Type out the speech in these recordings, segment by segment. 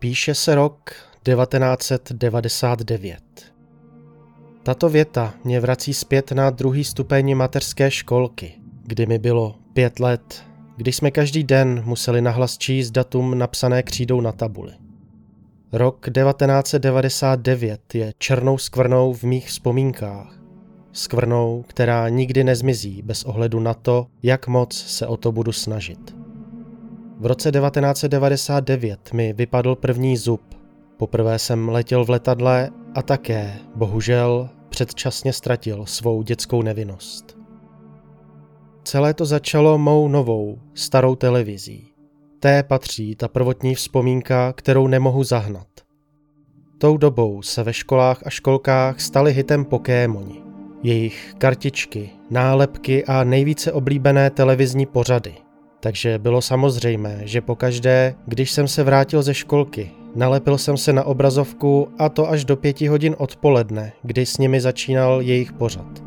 Píše se rok 1999. Tato věta mě vrací zpět na 2. stupeň mateřské školky, kdy mi bylo 5 let, když jsme každý den museli nahlas číst datum napsané křídou na tabuli. Rok 1999 je černou skvrnou v mých vzpomínkách. Skvrnou, která nikdy nezmizí bez ohledu na to, jak moc se o to budu snažit. V roce 1999 mi vypadl první zub. Poprvé jsem letěl v letadle a také, bohužel, předčasně ztratil svou dětskou nevinnost. Celé to začalo mou novou, starou televizí. Té patří ta prvotní vzpomínka, kterou nemohu zahnat. Tou dobou se ve školách a školkách staly hitem Pokémoni. Jejich kartičky, nálepky a nejvíce oblíbené televizní pořady. Takže bylo samozřejmé, že pokaždé, když jsem se vrátil ze školky, nalepil jsem se na obrazovku a to až do 5 hodin odpoledne, kdy s nimi začínal jejich pořad.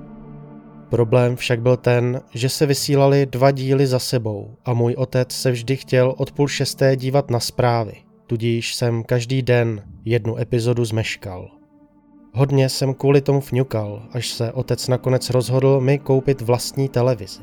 Problém však byl ten, že se vysílali 2 díly za sebou a můj otec se vždy chtěl od 5:30 dívat na zprávy, tudíž jsem každý den 1 epizodu zmeškal. Hodně jsem kvůli tomu fňukal, až se otec nakonec rozhodl mi koupit vlastní televizi.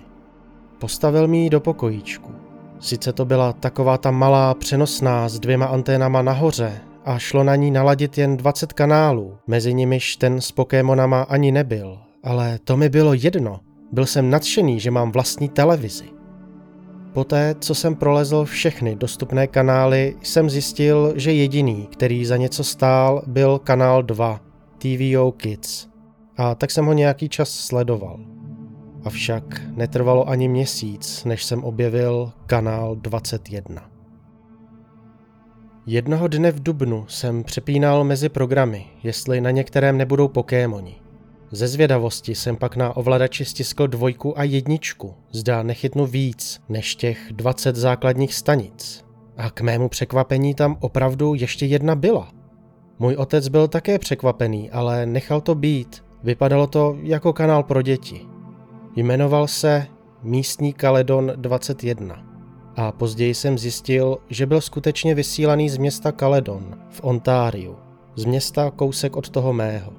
Postavil mi ji do pokojíčku. Sice to byla taková ta malá přenosná s 2 anténama nahoře a šlo na ní naladit jen 20 kanálů, mezi nimiž ten s Pokémonama ani nebyl, ale to mi bylo jedno, byl jsem nadšený, že mám vlastní televizi. Poté, co jsem prolezl všechny dostupné kanály, jsem zjistil, že jediný, který za něco stál, byl kanál 2, TVO Kids, a tak jsem ho nějaký čas sledoval. Avšak netrvalo ani měsíc, než jsem objevil kanál 21. Jednoho dne v dubnu jsem přepínal mezi programy, jestli na některém nebudou Pokémoni. Ze zvědavosti jsem pak na ovladači stiskl 2 a 1, zda nechytnu víc než těch 20 základních stanic. A k mému překvapení tam opravdu ještě 1 byla. Můj otec byl také překvapený, ale nechal to být. Vypadalo to jako kanál pro děti. Jmenoval se Místní Caledon 21 a později jsem zjistil, že byl skutečně vysílaný z města Caledon v Ontariu, z města kousek od toho mého.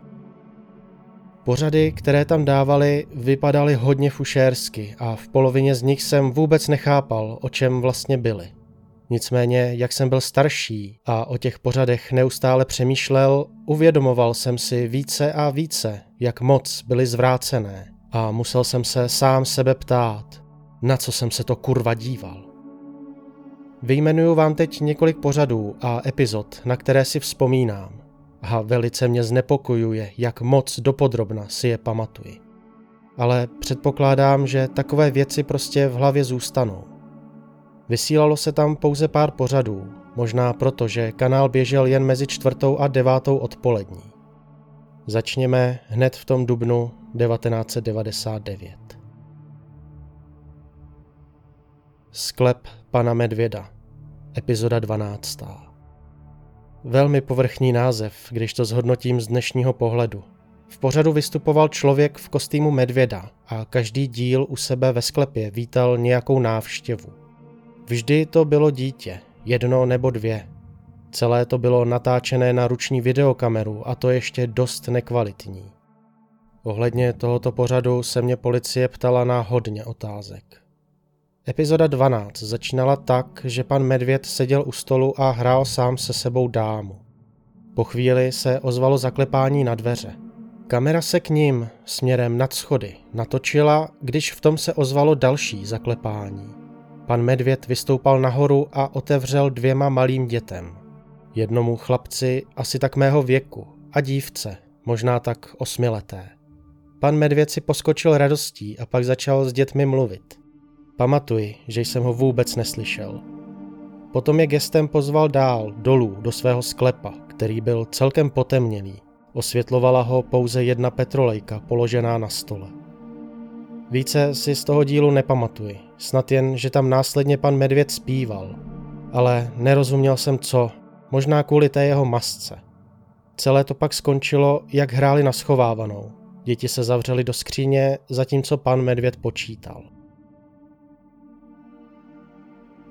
Pořady, které tam dávali, vypadaly hodně fušérsky a v polovině z nich jsem vůbec nechápal, o čem vlastně byly. Nicméně, jak jsem byl starší a o těch pořadech neustále přemýšlel, uvědomoval jsem si více a více, jak moc byly zvrácené. A musel jsem se sám sebe ptát, na co jsem se to kurva díval. Vyjmenuju vám teď několik pořadů a epizod, na které si vzpomínám. A velice mě znepokojuje, jak moc dopodrobna si je pamatuji. Ale předpokládám, že takové věci prostě v hlavě zůstanou. Vysílalo se tam pouze pár pořadů, možná proto, že kanál běžel jen mezi 4. a 9. odpolední. Začněme hned v tom dubnu 1999. Sklep pana Medvěda, epizoda 12. Velmi povrchní název, když to zhodnotím z dnešního pohledu. V pořadu vystupoval člověk v kostýmu medvěda a každý díl u sebe ve sklepě vítal nějakou návštěvu. Vždy to bylo dítě, 1 nebo 2. Celé to bylo natáčené na ruční videokameru a to ještě dost nekvalitní. Ohledně tohoto pořadu se mě policie ptala na hodně otázek. Epizoda 12 začínala tak, že pan Medvěd seděl u stolu a hrál sám se sebou dámu. Po chvíli se ozvalo zaklepání na dveře. Kamera se k ním, směrem nad schody, natočila, když v tom se ozvalo další zaklepání. Pan Medvěd vystoupal nahoru a otevřel 2 malým dětem. 1 chlapci asi tak mého věku a dívce, možná tak 8leté. Pan Medvěd si poskočil radostí a pak začal s dětmi mluvit. Pamatuji, že jsem ho vůbec neslyšel. Potom je gestem pozval dál, dolů, do svého sklepa, který byl celkem potemněný. Osvětlovala ho pouze 1 petrolejka položená na stole. Více si z toho dílu nepamatuji, snad jen, že tam následně pan Medvěd zpíval. Ale nerozuměl jsem co, možná kvůli té jeho masce. Celé to pak skončilo, jak hráli na schovávanou. Děti se zavřeli do skříně, zatímco pan Medvěd počítal.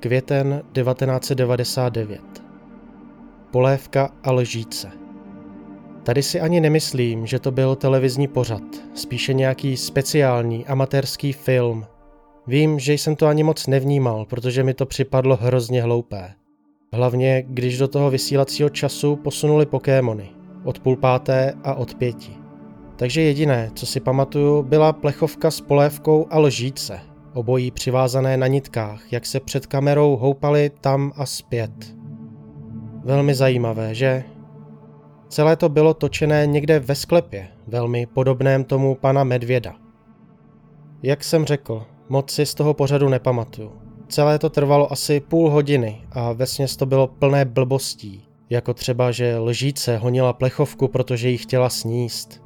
Květen 1999. polévka a lžíce. Tady si ani nemyslím, že to byl televizní pořad, spíše nějaký speciální amatérský film. Vím, že jsem to ani moc nevnímal, protože mi to připadlo hrozně hloupé. Hlavně, když do toho vysílacího času posunuli Pokémony, od 4:30 a od 5. Takže jediné, co si pamatuju, byla plechovka s polévkou a lžíce, obojí přivázané na nitkách, jak se před kamerou houpali tam a zpět. Velmi zajímavé, že? Celé to bylo točené někde ve sklepě, velmi podobném tomu pana Medvěda. Jak jsem řekl, moc si z toho pořadu nepamatuju. Celé to trvalo asi půl hodiny a vesměs to bylo plné blbostí, jako třeba, že lžíce honila plechovku, protože ji chtěla sníst.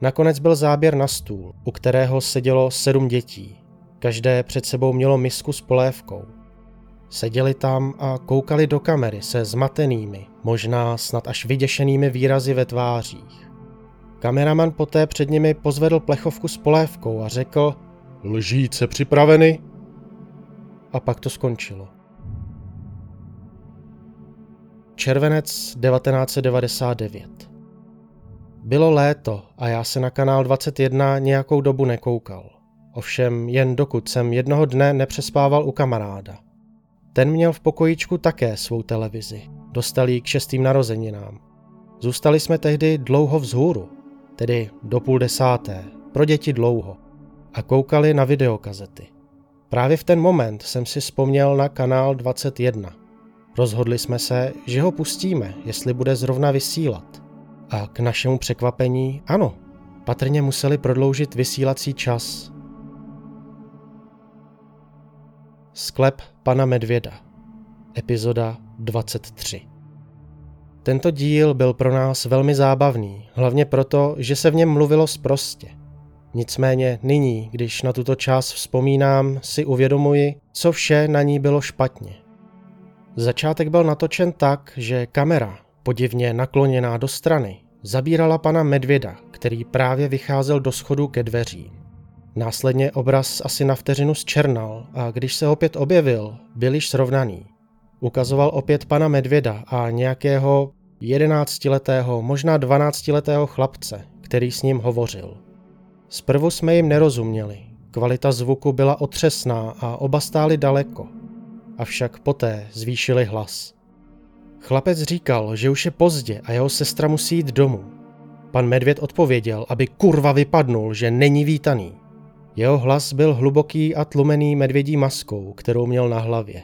Nakonec byl záběr na stůl, u kterého sedělo 7 dětí. Každé před sebou mělo misku s polévkou. Seděli tam a koukali do kamery se zmatenými, možná snad až vyděšenými výrazy ve tvářích. Kameraman poté před nimi pozvedl plechovku s polévkou a řekl: "Lžíce připraveny?" A pak to skončilo. Červenec 1999. Bylo léto a já se na kanál 21 nějakou dobu nekoukal. Ovšem jen dokud jsem jednoho dne nepřespával u kamaráda. Ten měl v pokojíčku také svou televizi. Dostal ji k 6. narozeninám. Zůstali jsme tehdy dlouho vzhůru, tedy do 9:30, pro děti dlouho, a koukali na videokazety. Právě v ten moment jsem si vzpomněl na kanál 21. Rozhodli jsme se, že ho pustíme, jestli bude zrovna vysílat. A k našemu překvapení, ano, patrně museli prodloužit vysílací čas. Sklep pana Medvěda, epizoda 23. Tento díl byl pro nás velmi zábavný, hlavně proto, že se v něm mluvilo sprostě. Nicméně nyní, když na tuto část vzpomínám, si uvědomuji, co vše na ní bylo špatně. Začátek byl natočen tak, že kamera, podivně nakloněná do strany, zabírala pana Medvěda, který právě vycházel do schodu ke dveřím. Následně obraz asi na vteřinu zčernal a když se opět objevil, byl již srovnaný. Ukazoval opět pana Medvěda a nějakého 11letého, možná 12letého chlapce, který s ním hovořil. Zprvu jsme jim nerozuměli, kvalita zvuku byla otřesná a oba stáli daleko. Avšak poté zvýšili hlas. Chlapec říkal, že už je pozdě a jeho sestra musí jít domů. Pan Medvěd odpověděl, aby kurva vypadnul, že není vítaný. Jeho hlas byl hluboký a tlumený medvědí maskou, kterou měl na hlavě.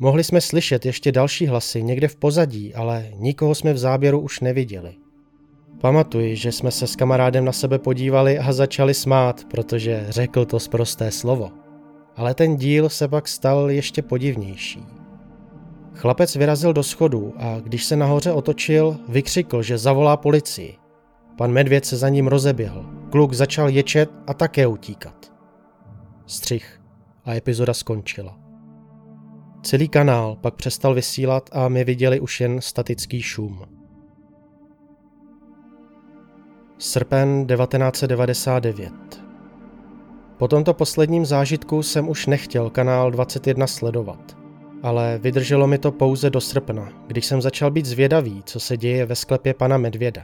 Mohli jsme slyšet ještě další hlasy někde v pozadí, ale nikoho jsme v záběru už neviděli. Pamatuji, že jsme se s kamarádem na sebe podívali a začali smát, protože řekl to sprosté slovo. Ale ten díl se pak stal ještě podivnější. Chlapec vyrazil do schodů a když se nahoře otočil, vykřikl, že zavolá policii. Pan Medvěd se za ním rozeběhl, kluk začal ječet a také utíkat. Střih a epizoda skončila. Celý kanál pak přestal vysílat a my viděli už jen statický šum. Srpen 1999. Po tomto posledním zážitku jsem už nechtěl kanál 21 sledovat, ale vydrželo mi to pouze do srpna, když jsem začal být zvědavý, co se děje ve sklepě pana Medvěda.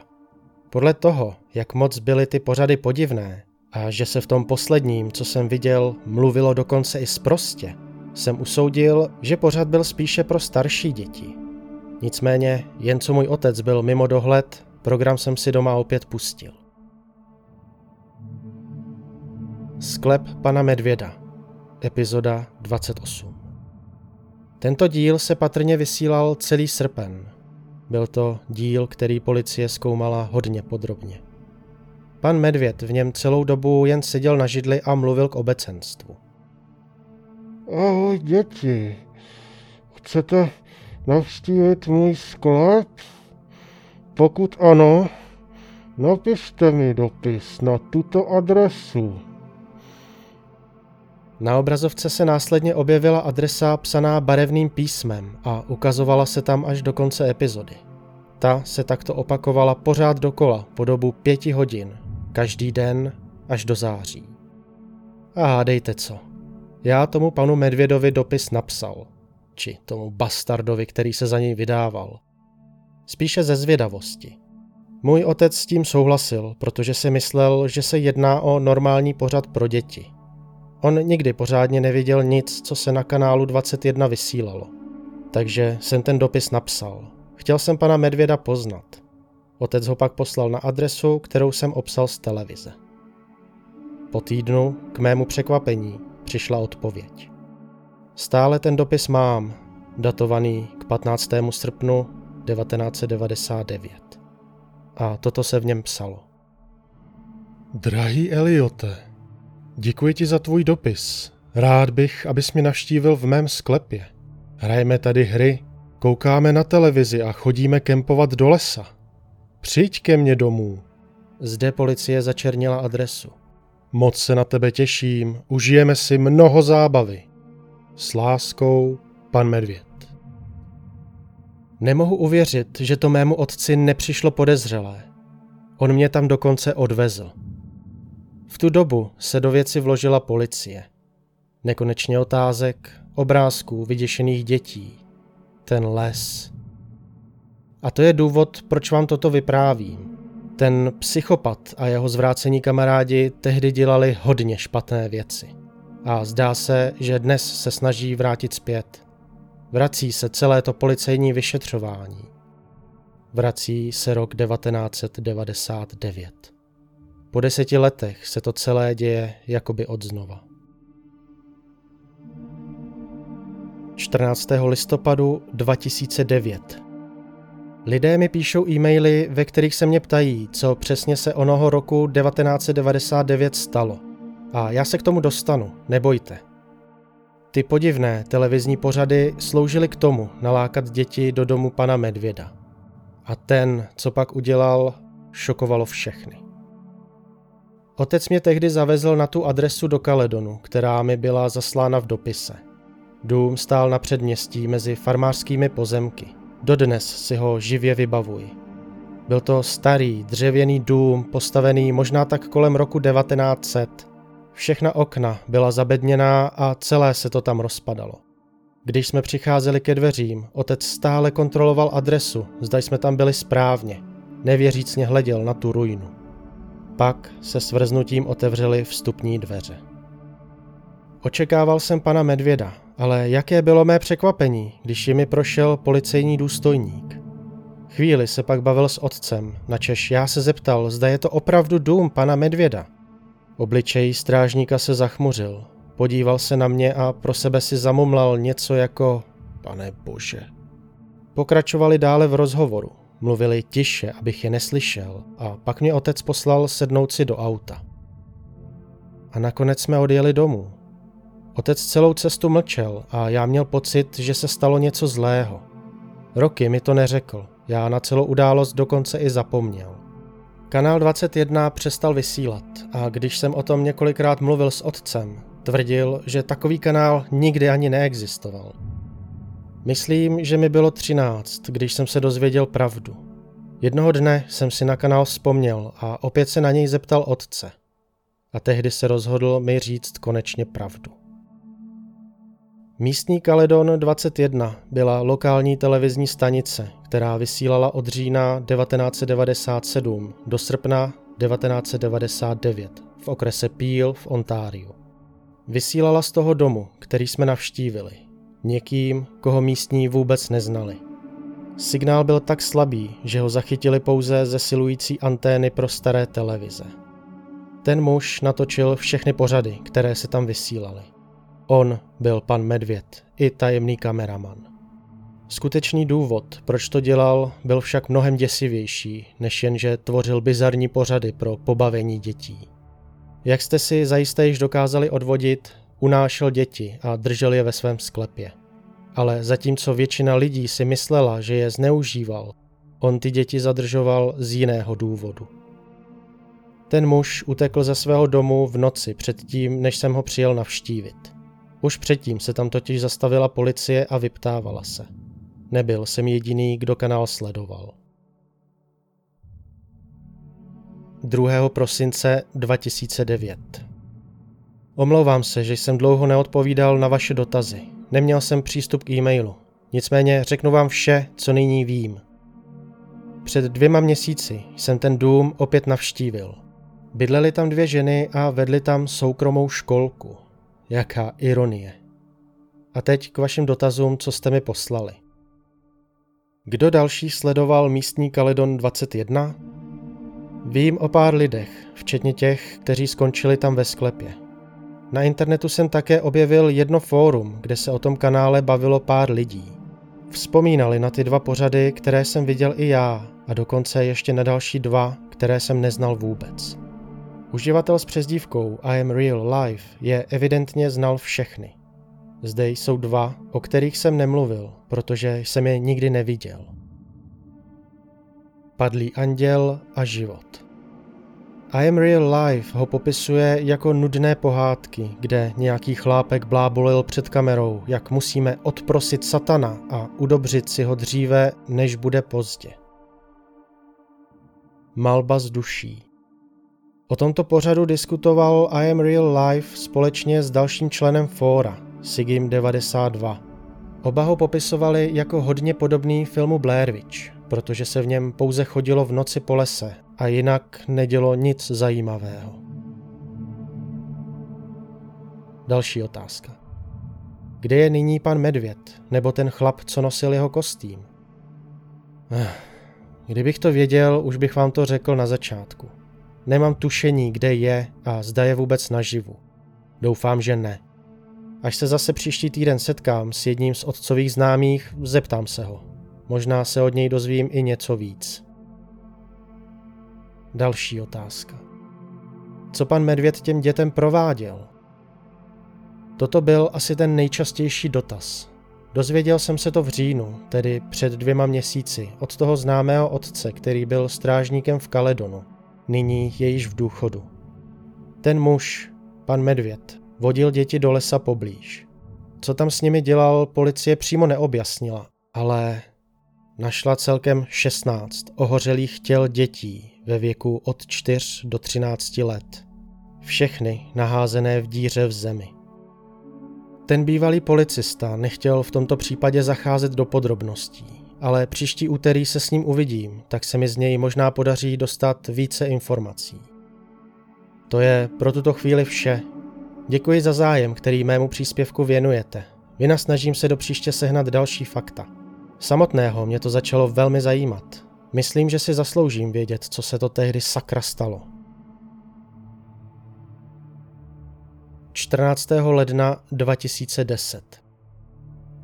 Podle toho, jak moc byly ty pořady podivné a že se v tom posledním, co jsem viděl, mluvilo dokonce i sprostě, jsem usoudil, že pořad byl spíše pro starší děti. Nicméně, jen co můj otec byl mimo dohled, program jsem si doma opět pustil. Sklep pana Medvěda, epizoda 28. Tento díl se patrně vysílal celý srpen. Byl to díl, který policie zkoumala hodně podrobně. Pan Medvěd v něm celou dobu jen seděl na židli a mluvil k obecenstvu. Ahoj děti, chcete navštívit můj sklep? Pokud ano, napište mi dopis na tuto adresu. Na obrazovce se následně objevila adresa psaná barevným písmem a ukazovala se tam až do konce epizody. Ta se takto opakovala pořád dokola po dobu 5 hodin, každý den až do září. A hádejte co. Já tomu panu Medvědovi dopis napsal. Či tomu bastardovi, který se za něj vydával. spíše ze zvědavosti. Můj otec s tím souhlasil, protože si myslel, že se jedná o normální pořad pro děti. On nikdy pořádně neviděl nic, co se na kanálu 21 vysílalo. Takže jsem ten dopis napsal. Chtěl jsem pana Medvěda poznat. Otec ho pak poslal na adresu, kterou jsem obsal z televize. Po týdnu, k mému překvapení, přišla odpověď. Stále ten dopis mám, datovaný k 15. srpnu 1999. A toto se v něm psalo. Drahý Eliote, děkuji ti za tvůj dopis. Rád bych, abys mě navštívil v mém sklepě. Hrajeme tady hry, koukáme na televizi a chodíme kempovat do lesa. Přijď ke mně domů. Zde policie začernila adresu. Moc se na tebe těším, užijeme si mnoho zábavy. S láskou, pan Medvěd. Nemohu uvěřit, že to mému otci nepřišlo podezřelé. On mě tam dokonce odvezl. V tu dobu se do věci vložila policie. Nekonečně otázek, obrázků vyděšených dětí. Ten les. A to je důvod, proč vám toto vyprávím. Ten psychopat a jeho zvrácení kamarádi tehdy dělali hodně špatné věci. A zdá se, že dnes se snaží vrátit zpět. Vrací se celé to policejní vyšetřování. Vrací se rok 1999. Po 10 letech se to celé děje jakoby odznova. 14. listopadu 2009. Lidé mi píšou e-maily, ve kterých se mě ptají, co přesně se onoho roku 1999 stalo. A já se k tomu dostanu, nebojte. Ty podivné televizní pořady sloužily k tomu nalákat děti do domu pana Medvěda. A ten, co pak udělal, šokovalo všechny. Otec mě tehdy zavezl na tu adresu do Caledonu, která mi byla zaslána v dopise. Dům stál na předměstí mezi farmářskými pozemky. Dodnes si ho živě vybavuji. Byl to starý dřevěný dům, postavený možná tak kolem roku 1900. Všechna okna byla zabedněná a celé se to tam rozpadalo. Když jsme přicházeli ke dveřím, otec stále kontroloval adresu, zda jsme tam byli správně. Nevěřícně hleděl na tu ruinu. Pak se svrznutím otevřely vstupní dveře. Očekával jsem pana Medvěda, ale jaké bylo mé překvapení, když jimi prošel policejní důstojník. Chvíli se pak bavil s otcem, načež já se zeptal, zda je to opravdu dům pana Medvěda. Obličej strážníka se zachmuřil, podíval se na mě a pro sebe si zamumlal něco jako pane bože. Pokračovali dále v rozhovoru, mluvili tiše, abych je neslyšel, a pak mě otec poslal sednout si do auta. A nakonec jsme odjeli domů. Otec celou cestu mlčel a já měl pocit, že se stalo něco zlého. Roky mi to neřekl, já na celou událost dokonce i zapomněl. Kanál 21 přestal vysílat a když jsem o tom několikrát mluvil s otcem, tvrdil, že takový kanál nikdy ani neexistoval. Myslím, že mi bylo 13, když jsem se dozvěděl pravdu. Jednoho dne jsem si na kanál vzpomněl a opět se na něj zeptal otce. A tehdy se rozhodl mi říct konečně pravdu. Místní Caledon 21 byla lokální televizní stanice, která vysílala od října 1997 do srpna 1999 v okrese Peel v Ontariu. Vysílala z toho domu, který jsme navštívili, někým, koho místní vůbec neznali. Signál byl tak slabý, že ho zachytili pouze zesilující antény pro staré televize. Ten muž natočil všechny pořady, které se tam vysílaly. On byl pan Medvěd i tajemný kameraman. Skutečný důvod, proč to dělal, byl však mnohem děsivější, než jen, že tvořil bizarní pořady pro pobavení dětí. Jak jste si zajisté již dokázali odvodit, unášel děti a držel je ve svém sklepě. Ale zatímco většina lidí si myslela, že je zneužíval, on ty děti zadržoval z jiného důvodu. Ten muž utekl ze svého domu v noci předtím, než jsem ho přijel navštívit. Už předtím se tam totiž zastavila policie a vyptávala se. Nebyl jsem jediný, kdo kanál sledoval. 2. prosince 2009. Omlouvám se, že jsem dlouho neodpovídal na vaše dotazy. Neměl jsem přístup k e-mailu. Nicméně řeknu vám vše, co nyní vím. Před 2 měsíci jsem ten dům opět navštívil. Bydlely tam 2 ženy a vedly tam soukromou školku. Jaká ironie. A teď k vašim dotazům, co jste mi poslali. Kdo další sledoval místní Caledon 21? Vím o pár lidech, včetně těch, kteří skončili tam ve sklepě. Na internetu jsem také objevil jedno fórum, kde se o tom kanále bavilo pár lidí. Vzpomínali na ty 2 pořady, které jsem viděl i já, a dokonce ještě na další 2, které jsem neznal vůbec. Uživatel s přezdívkou I am real life je evidentně znal všechny. Zde jsou 2, o kterých jsem nemluvil, protože jsem je nikdy neviděl. Padlý anděl a život. I am real life ho popisuje jako nudné pohádky, kde nějaký chlápek blábolil před kamerou, jak musíme odprosit satana a udobřit si ho dříve, než bude pozdě. Malba z duší. O tomto pořadu diskutoval I am real life společně s dalším členem fóra, Sigim 92. Oba ho popisovali jako hodně podobný filmu Blair Witch, protože se v něm pouze chodilo v noci po lese a jinak nedělo nic zajímavého. Další otázka. Kde je nyní pan Medvěd, nebo ten chlap, co nosil jeho kostým? Kdybych to věděl, už bych vám to řekl na začátku. Nemám tušení, kde je a zda je vůbec naživu. Doufám, že ne. Až se zase příští týden setkám s jedním z otcových známých, zeptám se ho. Možná se od něj dozvím i něco víc. Další otázka. Co pan Medvěd těm dětem prováděl? Toto byl asi ten nejčastější dotaz. Dozvěděl jsem se to v říjnu, tedy před 2 měsíci, od toho známého otce, který byl strážníkem v Caledonu. Nyní je již v důchodu. Ten muž, pan Medvěd, vodil děti do lesa poblíž. Co tam s nimi dělal, policie přímo neobjasnila, ale našla celkem 16 ohořelých těl dětí ve věku od 4 do 13 let. Všechny naházené v díře v zemi. Ten bývalý policista nechtěl v tomto případě zacházet do podrobností, ale příští úterý se s ním uvidím, tak se mi z něj možná podaří dostat více informací. To je pro tuto chvíli vše. Děkuji za zájem, který mému příspěvku věnujete. Vynasnažím se do příště sehnat další fakta. Samotného mě to začalo velmi zajímat. Myslím, že si zasloužím vědět, co se to tehdy sakra stalo. 14. ledna 2010.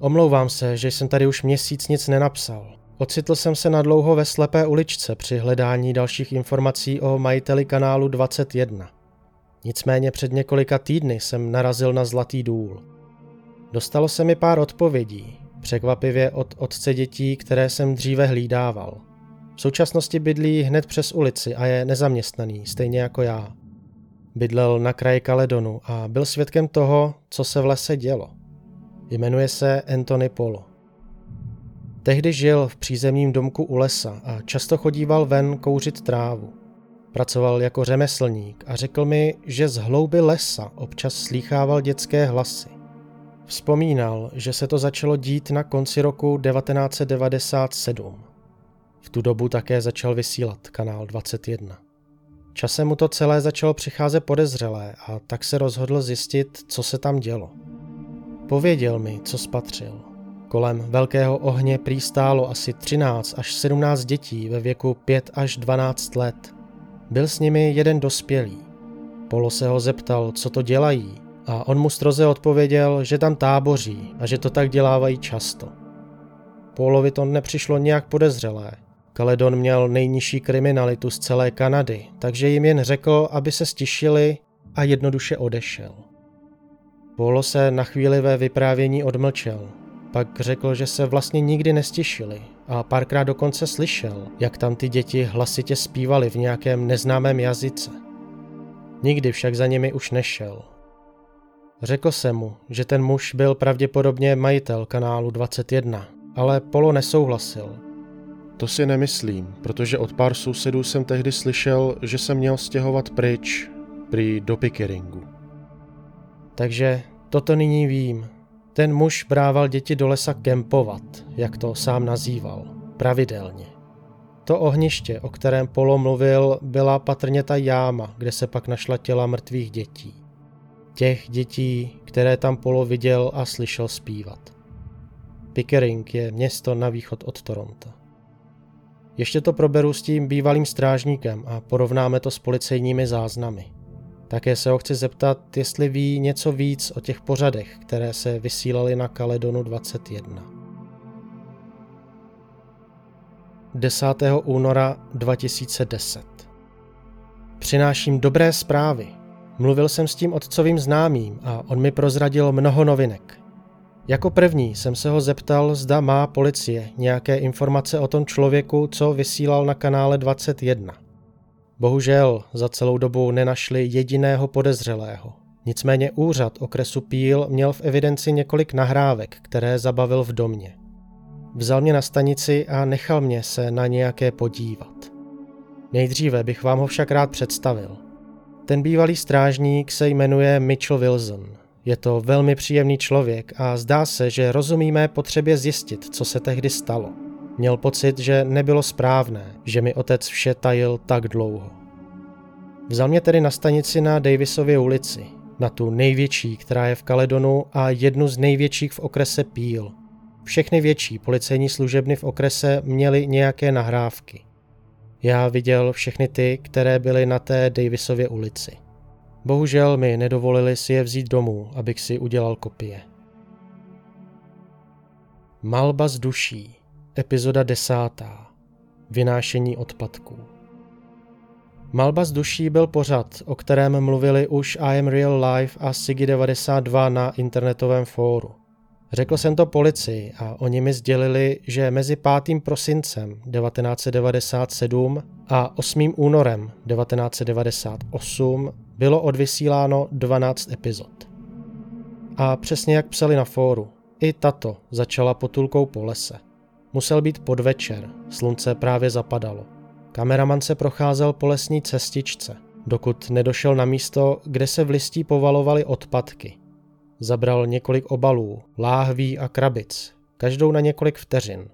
Omlouvám se, že jsem tady už měsíc nic nenapsal. Ocitl jsem se nadlouho ve slepé uličce při hledání dalších informací o majiteli kanálu 21. Nicméně před několika týdny jsem narazil na Zlatý důl. Dostalo se mi pár odpovědí, překvapivě od otce dětí, které jsem dříve hlídával. V současnosti bydlí hned přes ulici a je nezaměstnaný, stejně jako já. Bydlel na kraji Caledonu a byl svědkem toho, co se v lese dělo. Jmenuje se Anthony Polo. Tehdy žil v přízemním domku u lesa a často chodíval ven kouřit trávu. Pracoval jako řemeslník a řekl mi, že z hlouby lesa občas slýchával dětské hlasy. Vzpomínal, že se to začalo dít na konci roku 1997. V tu dobu také začal vysílat kanál 21. Časem mu to celé začalo přicházet podezřelé a tak se rozhodl zjistit, co se tam dělo. Pověděl mi, co spatřil. Kolem velkého ohně prý stálo asi 13 až 17 dětí ve věku 5 až 12 let. Byl s nimi jeden dospělý. Polo se ho zeptal, co to dělají, a on mu stroze odpověděl, že tam táboří a že to tak dělávají často. Polovi to nepřišlo nijak podezřelé. Caledon měl nejnižší kriminalitu z celé Kanady, takže jim jen řekl, aby se stišili, a jednoduše odešel. Polo se na chvíli ve vyprávění odmlčel, pak řekl, že se vlastně nikdy nestišili a párkrát dokonce slyšel, jak tam ty děti hlasitě zpívaly v nějakém neznámém jazyce. Nikdy však za nimi už nešel. Řekl jsem mu, že ten muž byl pravděpodobně majitel kanálu 21, ale Polo nesouhlasil. To si nemyslím, protože od pár sousedů jsem tehdy slyšel, že se měl stěhovat pryč, prý do Pickeringu. Takže toto nyní vím. Ten muž brával děti do lesa kempovat, jak to sám nazýval, pravidelně. To ohniště, o kterém Polo mluvil, byla patrně ta jáma, kde se pak našla těla mrtvých dětí. Těch dětí, které tam Polo viděl a slyšel zpívat. Pickering je město na východ od Toronto. Ještě to proberu s tím bývalým strážníkem a porovnáme to s policejními záznamy. Také se ho chci zeptat, jestli ví něco víc o těch pořadech, které se vysílaly na Caledonu 21. 10. února 2010. Přináším dobré zprávy. Mluvil jsem s tím otcovým známým a on mi prozradil mnoho novinek. Jako první jsem se ho zeptal, zda má policie nějaké informace o tom člověku, co vysílal na kanále 21. Bohužel za celou dobu nenašli jediného podezřelého. Nicméně úřad okresu Peel měl v evidenci několik nahrávek, které zabavil v domě. Vzal mě na stanici a nechal mě se na nějaké podívat. Nejdříve bych vám ho však rád představil. Ten bývalý strážník se jmenuje Mitchell Wilson. Je to velmi příjemný člověk a zdá se, že rozumíme potřebě zjistit, co se tehdy stalo. Měl pocit, že nebylo správné, že mi otec vše tajil tak dlouho. Vzal mě tedy na stanici na Davisově ulici, na tu největší, která je v Caledonu a jednu z největších v okrese Peel. Všechny větší policejní služebny v okrese měly nějaké nahrávky. Já viděl všechny ty, které byly na té Davisově ulici. Bohužel mi nedovolili si je vzít domů, abych si udělal kopie. Malba z duší. Epizoda 10. Vynášení odpadků. Malba z duší byl pořad, o kterém mluvili už I Am Real Life a Sigi 92 na internetovém fóru. Řekl jsem to policii a oni mi sdělili, že mezi 5. prosincem 1997 a 8. únorem 1998 bylo odvysíláno 12 epizod. A přesně jak psali na fóru, i tato začala potulkou po lese. Musel být podvečer, slunce právě zapadalo. Kameraman se procházel po lesní cestičce, dokud nedošel na místo, kde se v listí povalovaly odpadky. Zabral několik obalů, láhví a krabic, každou na několik vteřin.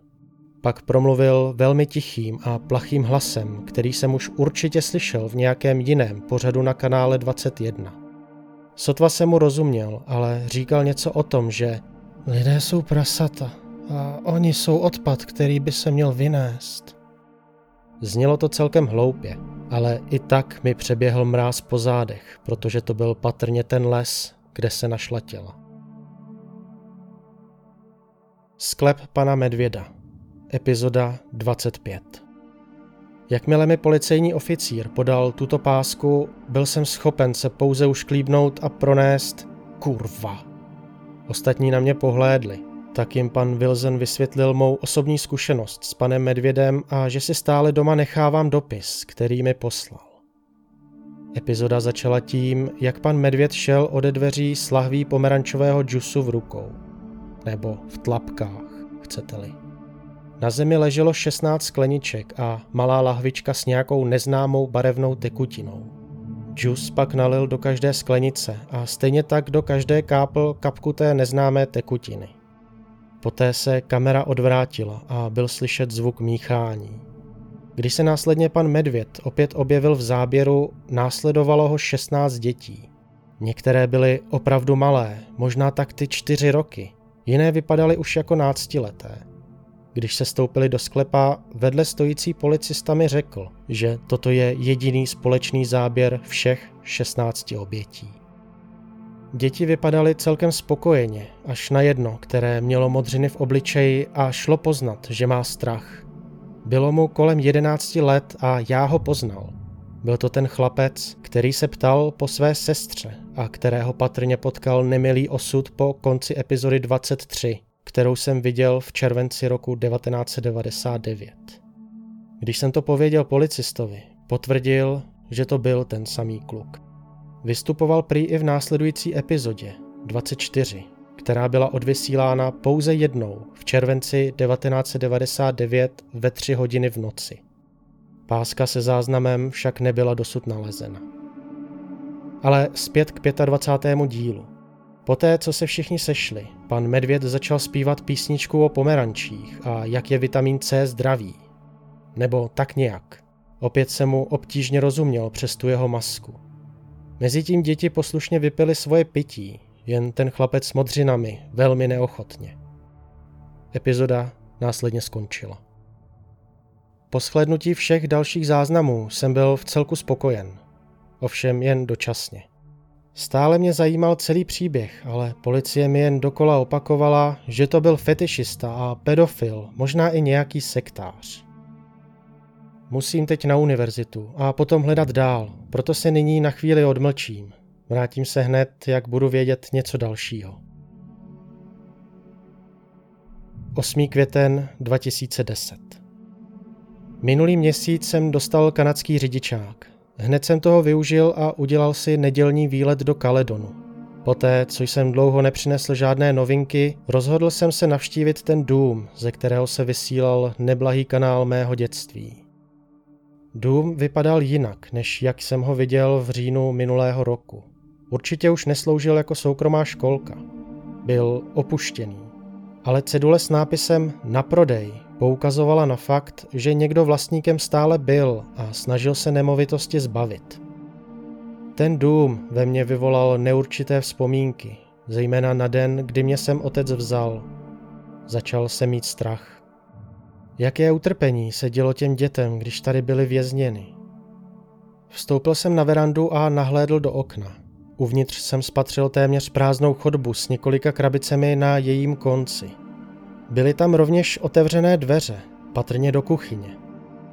Pak promluvil velmi tichým a plachým hlasem, který jsem už určitě slyšel v nějakém jiném pořadu na kanále 21. Sotva jsem mu rozuměl, ale říkal něco o tom, že lidé jsou prasata a oni jsou odpad, který by se měl vynést. Znělo to celkem hloupě, ale i tak mi přeběhl mráz po zádech, protože to byl patrně ten les, kde se našla těla. Sklep pana Medvěda. Epizoda 25. Jakmile mi policejní oficír podal tuto pásku, byl jsem schopen se pouze ušklíbnout a pronést kurva. Ostatní na mě pohlédli, tak jim pan Wilson vysvětlil mou osobní zkušenost s panem Medvědem a že si stále doma nechávám dopis, který mi poslal. Epizoda začala tím, jak pan Medvěd šel ode dveří s lahví pomerančového džusu v rukou. Nebo v tlapkách, chcete-li. Na zemi leželo 16 skleniček a malá lahvička s nějakou neznámou barevnou tekutinou. Džus pak nalil do každé sklenice a stejně tak do každé kápl kapku té neznámé tekutiny. Poté se kamera odvrátila a byl slyšet zvuk míchání. Když se následně pan Medvěd opět objevil v záběru, následovalo ho 16 dětí. Některé byly opravdu malé, možná tak ty 4 roky, jiné vypadaly už jako náctileté. Když se stoupili do sklepa, vedle stojící policista mi řekl, že toto je jediný společný záběr všech 16 obětí. Děti vypadaly celkem spokojeně, až na jedno, které mělo modřiny v obličeji a šlo poznat, že má strach. Bylo mu kolem 11 let a já ho poznal. Byl to ten chlapec, který se ptal po své sestře a kterého patrně potkal nemilý osud po konci epizody 23, kterou jsem viděl v červenci roku 1999. Když jsem to pověděl policistovi, potvrdil, že to byl ten samý kluk. Vystupoval prý i v následující epizodě 24, která byla odvysílána pouze jednou v červenci 1999 ve 3 hodiny v noci. Páska se záznamem však nebyla dosud nalezena. Ale zpět k 25. dílu. Poté, co se všichni sešli, pan Medvěd začal zpívat písničku o pomerančích a jak je vitamin C zdraví. nebo tak nějak. Opět se mu obtížně rozuměl přes tu jeho masku. Mezitím děti poslušně vypily svoje pití, jen ten chlapec s modřinami velmi neochotně. Epizoda následně skončila. Po shlédnutí všech dalších záznamů jsem byl vcelku spokojen. Ovšem jen dočasně. Stále mě zajímal celý příběh, ale policie mi jen dokola opakovala, že to byl fetišista a pedofil, možná i nějaký sektář. Musím teď na univerzitu a potom hledat dál, proto se nyní na chvíli odmlčím. Vrátím se hned, jak budu vědět něco dalšího. 8. květen 2010. Minulý měsíc jsem dostal kanadský řidičák. Hned jsem toho využil a udělal si nedělní výlet do Caledonu. Poté, co jsem dlouho nepřinesl žádné novinky, rozhodl jsem se navštívit ten dům, ze kterého se vysílal neblahý kanál mého dětství. Dům vypadal jinak, než jak jsem ho viděl v říjnu minulého roku. Určitě už nesloužil jako soukromá školka. Byl opuštěný. Ale cedule s nápisem na prodej poukazovala na fakt, že někdo vlastníkem stále byl a snažil se nemovitosti zbavit. Ten dům ve mně vyvolal neurčité vzpomínky, zejména na den, kdy mě sem otec vzal. Začal jsem mít strach. Jaké utrpení se dělo těm dětem, když tady byly vězněny. Vstoupil jsem na verandu a nahlédl do okna. Uvnitř jsem spatřil téměř prázdnou chodbu s několika krabicemi na jejím konci. Byly tam rovněž otevřené dveře, patrně do kuchyně.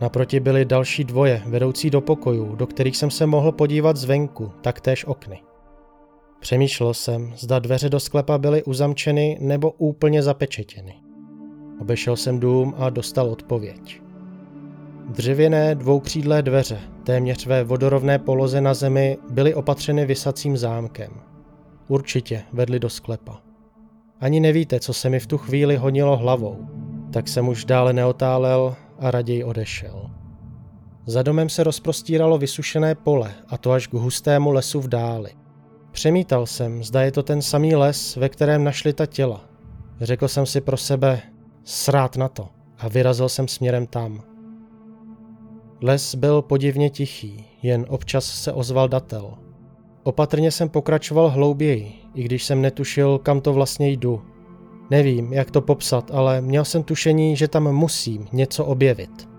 Naproti byly další dvoje vedoucí do pokojů, do kterých jsem se mohl podívat zvenku, taktéž okny. Přemýšlel jsem, zda dveře do sklepa byly uzamčeny nebo úplně zapečetěny. Obešel jsem dům a dostal odpověď. Dřevěné dvoukřídlé dveře, téměř ve vodorovné poloze na zemi, byly opatřeny visacím zámkem. Určitě vedly do sklepa. Ani nevíte, co se mi v tu chvíli honilo hlavou, tak jsem už dále neotálel a raději odešel. Za domem se rozprostíralo vysušené pole, a to až k hustému lesu v dáli. Přemítal jsem, zda je to ten samý les, ve kterém našli ta těla. Řekl jsem si pro sebe, srát na to, a vyrazil jsem směrem tam. Les byl podivně tichý, jen občas se ozval datel. Opatrně jsem pokračoval hlouběji, i když jsem netušil, kam to vlastně jdu. Nevím, jak to popsat, ale měl jsem tušení, že tam musím něco objevit.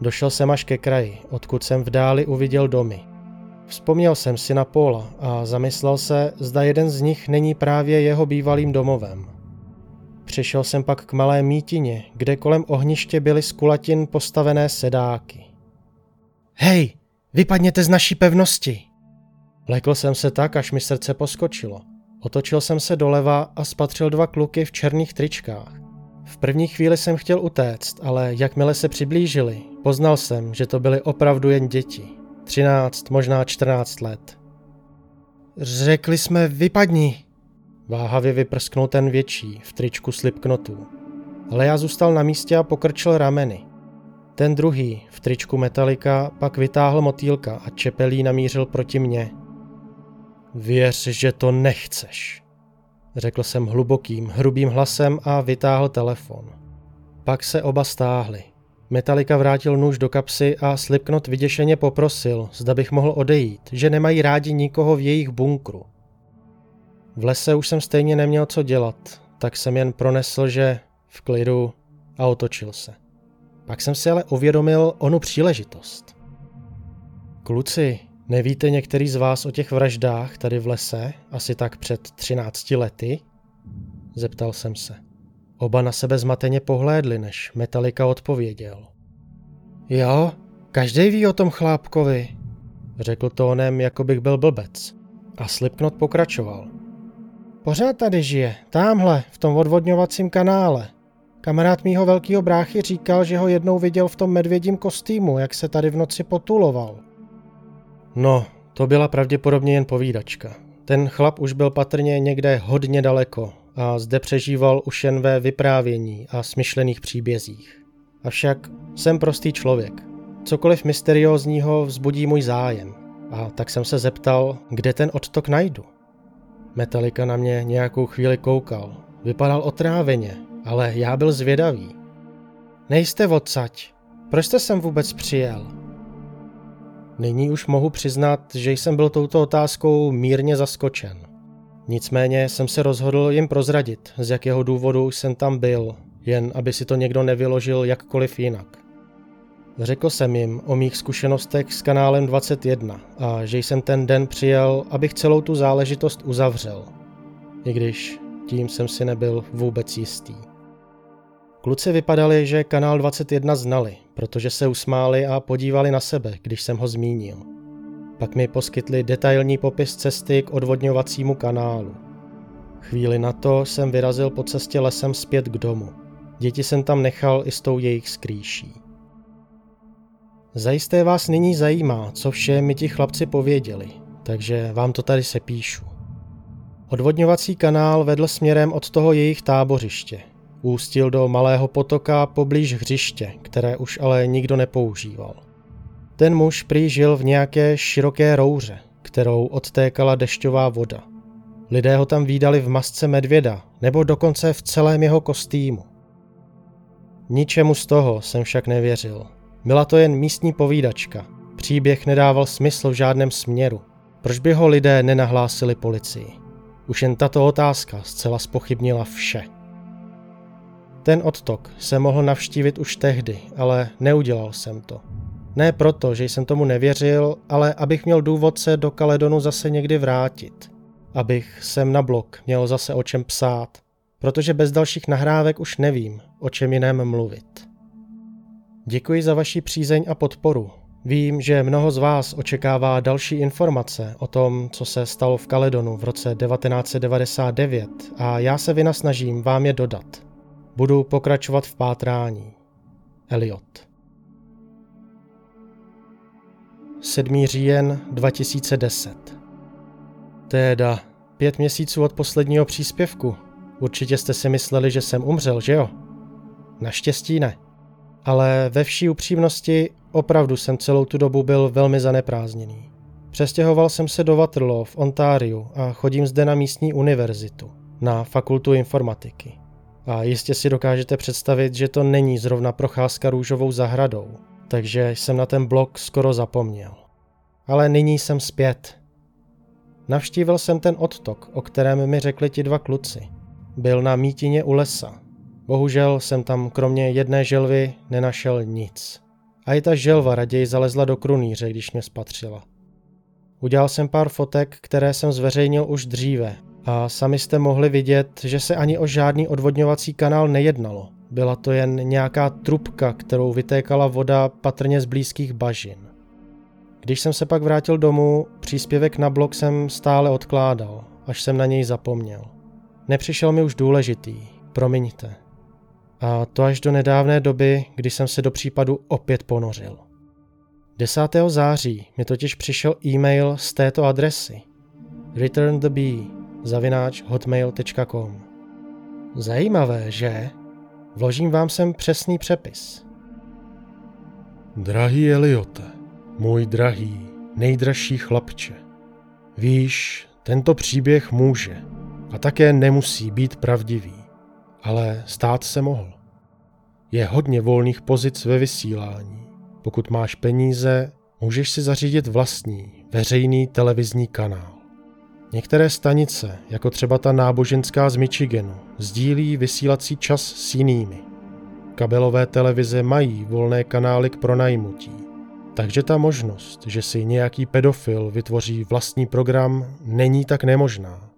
Došel jsem až ke kraji, odkud jsem v dáli uviděl domy. Vzpomněl jsem si na Paula a zamyslel se, zda jeden z nich není právě jeho bývalým domovem. Přišel jsem pak k malé mítině, kde kolem ohniště byly z kulatin postavené sedáky. Hej, vypadněte z naší pevnosti! Lekl jsem se tak, až mi srdce poskočilo. Otočil jsem se doleva a spatřil dva kluky v černých tričkách. V první chvíli jsem chtěl utéct, ale jakmile se přiblížili, poznal jsem, že to byly opravdu jen děti. 13, možná 14 let. Řekli jsme, vypadni! Váhavě vyprsknul ten větší v tričku s lipknotů. Ale já zůstal na místě a pokrčil rameny. Ten druhý v tričku Metallica pak vytáhl motýlka a čepelí namířil proti mně. Věř, že to nechceš, řekl jsem hlubokým, hrubým hlasem a vytáhl telefon. Pak se oba stáhli. Metallica vrátil nůž do kapsy a Slipknot vyděšeně poprosil, zda bych mohl odejít, že nemají rádi nikoho v jejich bunkru. V lese už jsem stejně neměl co dělat, tak jsem jen pronesl, že v klidu a otočil se. Pak jsem si ale uvědomil onu příležitost. Kluci, nevíte některý z vás o těch vraždách tady v lese, asi tak před 13 lety? Zeptal jsem se. Oba na sebe zmateně pohlédli, než Metallica odpověděl. Jo, každej ví o tom chlápkovi, řekl tónem, jako bych byl blbec. A Slipknot pokračoval. Pořád tady žije, támhle, v tom odvodňovacím kanále. Kamarád mýho velkýho bráchy říkal, že ho jednou viděl v tom medvědím kostýmu, jak se tady v noci potuloval. No, to byla pravděpodobně jen povídačka. Ten chlap už byl patrně někde hodně daleko a zde přežíval už jen ve vyprávění a smyšlených příbězích. Avšak jsem prostý člověk. Cokoliv mysteriózního vzbudí můj zájem. A tak jsem se zeptal, kde ten odtok najdu. Metallica na mě nějakou chvíli koukal. Vypadal otráveně, ale já byl zvědavý. Nejste odsaď, Proč jste sem vůbec přijel? Nyní už mohu přiznat, že jsem byl touto otázkou mírně zaskočen. Nicméně jsem se rozhodl jim prozradit, z jakého důvodu jsem tam byl, jen aby si to někdo nevyložil jakkoliv jinak. Řekl jsem jim o mých zkušenostech s kanálem 21 a že jsem ten den přijel, abych celou tu záležitost uzavřel. I když tím jsem si nebyl vůbec jistý. Kluci vypadali, že kanál 21 znali, protože se usmáli a podívali na sebe, když jsem ho zmínil. Pak mi poskytli detailní popis cesty k odvodňovacímu kanálu. Chvíli na to jsem vyrazil po cestě lesem zpět k domu. Děti jsem tam nechal i s tou jejich skrýší. Zajisté vás nyní zajímá, co vše mi ti chlapci pověděli, takže vám to tady sepíšu. Odvodňovací kanál vedl směrem od toho jejich tábořiště. Ústil do malého potoka poblíž hřiště, které už ale nikdo nepoužíval. Ten muž prý žil v nějaké široké rouře, kterou odtékala dešťová voda. Lidé ho tam vídali v masce medvěda, nebo dokonce v celém jeho kostýmu. Ničemu z toho jsem však nevěřil. Byla to jen místní povídačka. Příběh nedával smysl v žádném směru. Proč by ho lidé nenahlásili policii? Už jen tato otázka zcela zpochybnila vše. Ten odtok jsem mohl navštívit už tehdy, ale neudělal jsem to. Ne proto, že jsem tomu nevěřil, ale abych měl důvod se do Caledonu zase někdy vrátit. Abych sem na blog měl zase o čem psát, protože bez dalších nahrávek už nevím, o čem jiném mluvit. Děkuji za vaši přízeň a podporu. Vím, že mnoho z vás očekává další informace o tom, co se stalo v Caledonu v roce 1999 a já se vynasnažím vám je dodat. Budu pokračovat v pátrání. Eliot. 7. říjen 2010. Teda, 5 měsíců od posledního příspěvku. Určitě jste si mysleli, že jsem umřel, že jo? Naštěstí ne. Ale ve vší upřímnosti opravdu jsem celou tu dobu byl velmi zaneprázdněný. Přestěhoval jsem se do Waterloo v Ontariu a chodím zde na místní univerzitu, na fakultu informatiky. A jistě si dokážete představit, že to není zrovna procházka růžovou zahradou, takže jsem na ten blog skoro zapomněl. Ale nyní jsem zpět. Navštívil jsem ten odtok, o kterém mi řekli ti dva kluci. Byl na mítině u lesa. Bohužel jsem tam kromě jedné želvy nenašel nic. A i ta želva raději zalezla do krunýře, když mě spatřila. Udělal jsem pár fotek, které jsem zveřejnil už dříve, a sami jste mohli vidět, že se ani o žádný odvodňovací kanál nejednalo. Byla to jen nějaká trubka, kterou vytékala voda patrně z blízkých bažin. Když jsem se pak vrátil domů, příspěvek na blog jsem stále odkládal, až jsem na něj zapomněl. Nepřišel mi už důležitý, promiňte. A to až do nedávné doby, kdy jsem se do případu opět ponořil. 10. září mi totiž přišel e-mail z této adresy. returnthebee@hotmail.com. Zajímavé, že? Vložím vám sem přesný přepis. Drahý Eliote, můj drahý, nejdražší chlapče. Víš, tento příběh může a také nemusí být pravdivý, ale stát se mohl. Je hodně volných pozic ve vysílání. Pokud máš peníze, můžeš si zařídit vlastní veřejný televizní kanál. Některé stanice, jako třeba ta náboženská z Michiganu, sdílí vysílací čas s jinými. Kabelové televize mají volné kanály k pronajmutí, takže ta možnost, že si nějaký pedofil vytvoří vlastní program, není tak nemožná.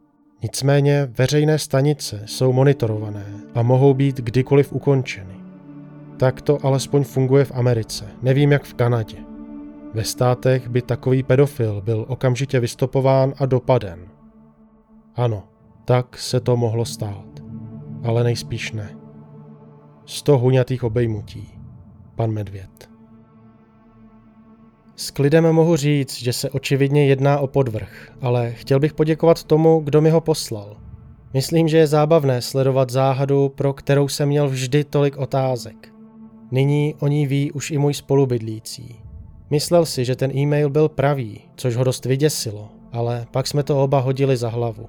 Nicméně veřejné stanice jsou monitorované a mohou být kdykoliv ukončeny. Tak to alespoň funguje v Americe, nevím jak v Kanadě. Ve státech by takový pedofil byl okamžitě vystopován a dopaden. Ano, tak se to mohlo stát. Ale nejspíš ne. 100 huňatých obejmutí. Pan Medvěd. S klidem mohu říct, že se očividně jedná o podvrh, ale chtěl bych poděkovat tomu, kdo mi ho poslal. Myslím, že je zábavné sledovat záhadu, pro kterou jsem měl vždy tolik otázek. Nyní o ní ví už i můj spolubydlící. Myslel si, že ten e-mail byl pravý, což ho dost vyděsilo, ale pak jsme to oba hodili za hlavu.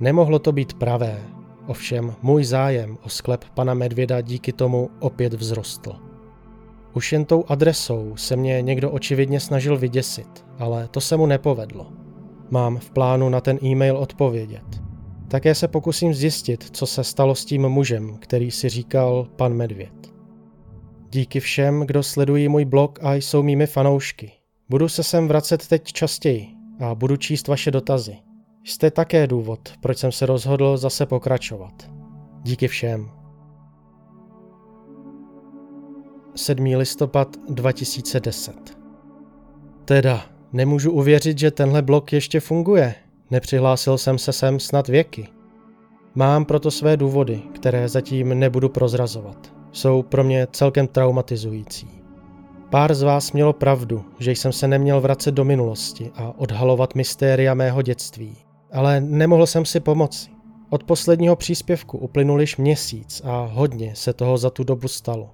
Nemohlo to být pravé, ovšem můj zájem o sklep pana Medvěda díky tomu opět vzrostl. Už jen tou adresou se mě někdo očividně snažil vyděsit, ale to se mu nepovedlo. Mám v plánu na ten e-mail odpovědět. Také se pokusím zjistit, co se stalo s tím mužem, který si říkal pan Medvěd. Díky všem, kdo sledují můj blog a jsou mými fanoušky. Budu se sem vracet teď častěji a budu číst vaše dotazy. Jste také důvod, proč jsem se rozhodl zase pokračovat. Díky všem. 7. listopad 2010. Teda, nemůžu uvěřit, že tenhle blog ještě funguje. Nepřihlásil jsem se sem snad věky. Mám proto své důvody, které zatím nebudu prozrazovat. Jsou pro mě celkem traumatizující. Pár z vás mělo pravdu, že jsem se neměl vracet do minulosti a odhalovat mystéria mého dětství. Ale nemohl jsem si pomoci. Od posledního příspěvku uplynul již měsíc a hodně se toho za tu dobu stalo.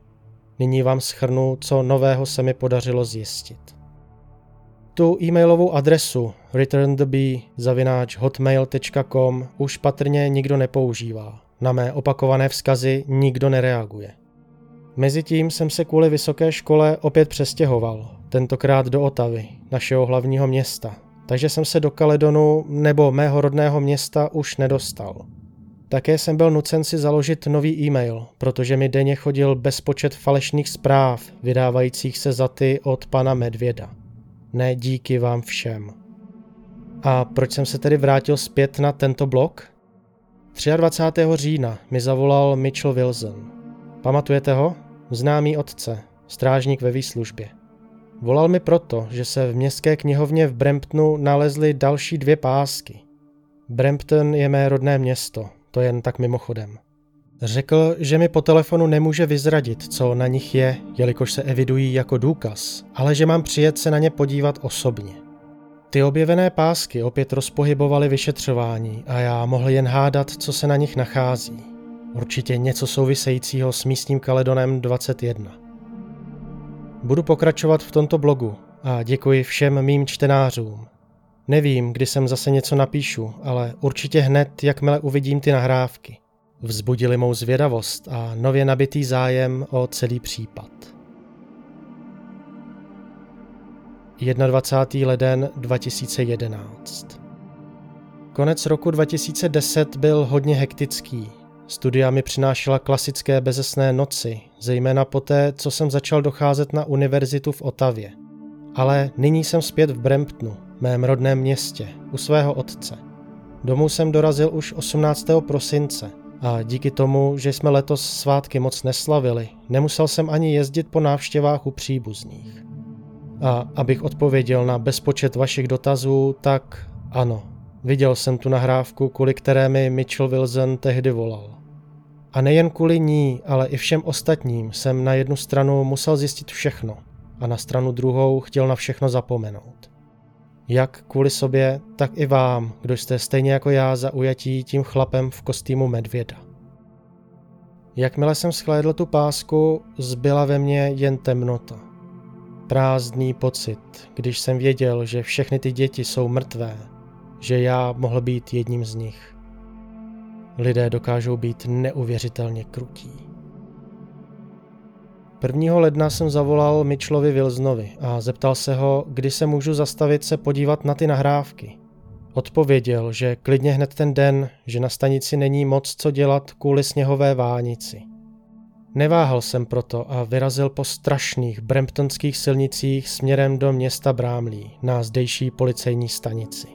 Nyní vám shrnu, co nového se mi podařilo zjistit. Tu e-mailovou adresu returnthebee@hotmail.com už patrně nikdo nepoužívá. Na mé opakované vzkazy nikdo nereaguje. Mezitím jsem se kvůli vysoké škole opět přestěhoval, tentokrát do Ottawy, našeho hlavního města, takže jsem se do Caledonu nebo mého rodného města už nedostal. Také jsem byl nucen si založit nový e-mail, protože mi denně chodil bezpočet falešných zpráv, vydávajících se za ty od pana Medvěda. Ne, díky vám všem. A proč jsem se tedy vrátil zpět na tento blog? 23. října mi zavolal Mitchell Wilson. Pamatujete ho? Známý otce, strážník ve výslužbě. Volal mi proto, že se v městské knihovně v Bramptonu nalezly další 2 pásky. Brampton je mé rodné město, to jen tak mimochodem. Řekl, že mi po telefonu nemůže vyzradit, co na nich je, jelikož se evidují jako důkaz, ale že mám přijet se na ně podívat osobně. Ty objevené pásky opět rozpohybovaly vyšetřování a já mohl jen hádat, co se na nich nachází. Určitě něco souvisejícího s místním Caledonem 21. Budu pokračovat v tomto blogu a děkuji všem mým čtenářům. Nevím, kdy jsem zase něco napíšu, ale určitě hned, jakmile uvidím ty nahrávky. Vzbudili mou zvědavost a nově nabitý zájem o celý případ. 21. leden 2011. Konec roku 2010 byl hodně hektický. Studia mi přinášela klasické bezesné noci, zejména poté, co jsem začal docházet na univerzitu v Ottawě. Ale nyní jsem zpět v Bramptonu, mém rodném městě, u svého otce. Domů jsem dorazil už 18. prosince a díky tomu, že jsme letos svátky moc neslavili, nemusel jsem ani jezdit po návštěvách u příbuzných. A abych odpověděl na bezpočet vašich dotazů, tak ano, viděl jsem tu nahrávku, kvůli které mi Mitchell Wilson tehdy volal. A nejen kvůli ní, ale i všem ostatním jsem na jednu stranu musel zjistit všechno a na stranu druhou chtěl na všechno zapomenout. Jak kvůli sobě, tak i vám, kdo jste stejně jako já zaujatí tím chlapem v kostýmu medvěda. Jakmile jsem shlédl tu pásku, zbyla ve mně jen temnota. Prázdný pocit, když jsem věděl, že všechny ty děti jsou mrtvé, že já mohl být jedním z nich. Lidé dokážou být neuvěřitelně krutí. 1. ledna jsem zavolal Mitchellovi Wilsonovi a zeptal se ho, kdy se můžu zastavit se podívat na ty nahrávky. Odpověděl, že klidně hned ten den, že na stanici není moc co dělat kvůli sněhové vánici. Neváhal jsem proto a vyrazil po strašných bramptonských silnicích směrem do města Bramley na zdejší policejní stanici.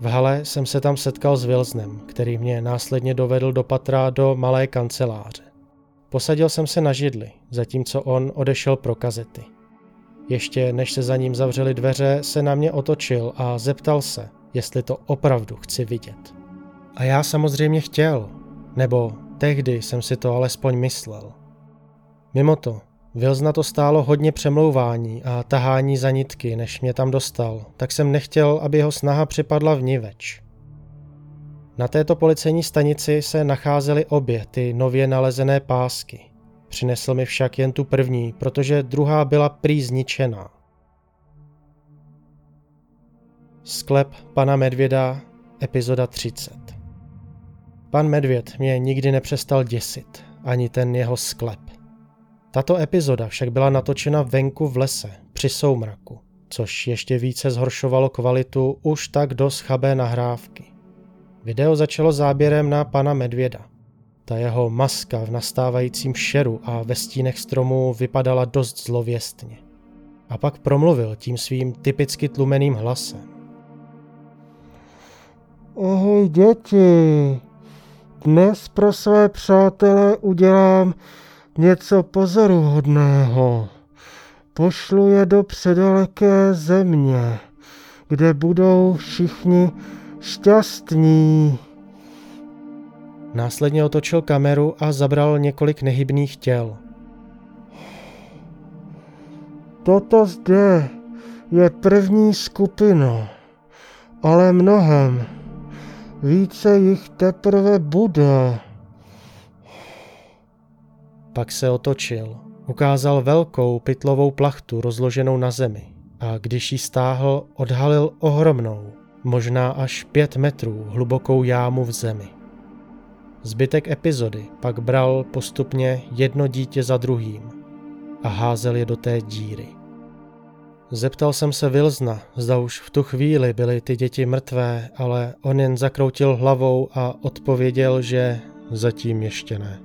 V hale jsem se tam setkal s Wilsonem, který mě následně dovedl do patra do malé kanceláře. Posadil jsem se na židli, zatímco on odešel pro kazety. Ještě než se za ním zavřely dveře, se na mě otočil a zeptal se, jestli to opravdu chci vidět. A já samozřejmě chtěl, nebo tehdy jsem si to alespoň myslel. Mimo to, Wilsona to stálo hodně přemlouvání a tahání za nitky, než mě tam dostal, tak jsem nechtěl, aby jeho snaha připadla vniveč. Na této policejní stanici se nacházely obě ty nově nalezené pásky. Přinesl mi však jen tu první, protože druhá byla prý zničená. Sklep pana Medvěda, epizoda 30. Pan Medvěd mě nikdy nepřestal děsit, ani ten jeho sklep. Tato epizoda však byla natočena venku v lese, při soumraku, což ještě více zhoršovalo kvalitu už tak dost chabé nahrávky. Video začalo záběrem na pana medvěda. Ta jeho maska v nastávajícím šeru a ve stínech stromů vypadala dost zlověstně. A pak promluvil tím svým typicky tlumeným hlasem. Ahoj děti, dnes pro své přátele udělám něco pozoruhodného. Pošlu je do předaleké země, kde budou všichni šťastní. Následně otočil kameru a zabral několik nehybných těl. Toto zde je první skupina, ale mnohem více jich teprve bude. Pak se otočil, ukázal velkou pytlovou plachtu rozloženou na zemi a když ji stáhl, odhalil ohromnou, možná až 5 metrů hlubokou jámu v zemi. Zbytek epizody pak bral postupně jedno dítě za druhým a házel je do té díry. Zeptal jsem se Wilsona, zda už v tu chvíli byly ty děti mrtvé, ale on jen zakroutil hlavou a odpověděl, že zatím ještě ne.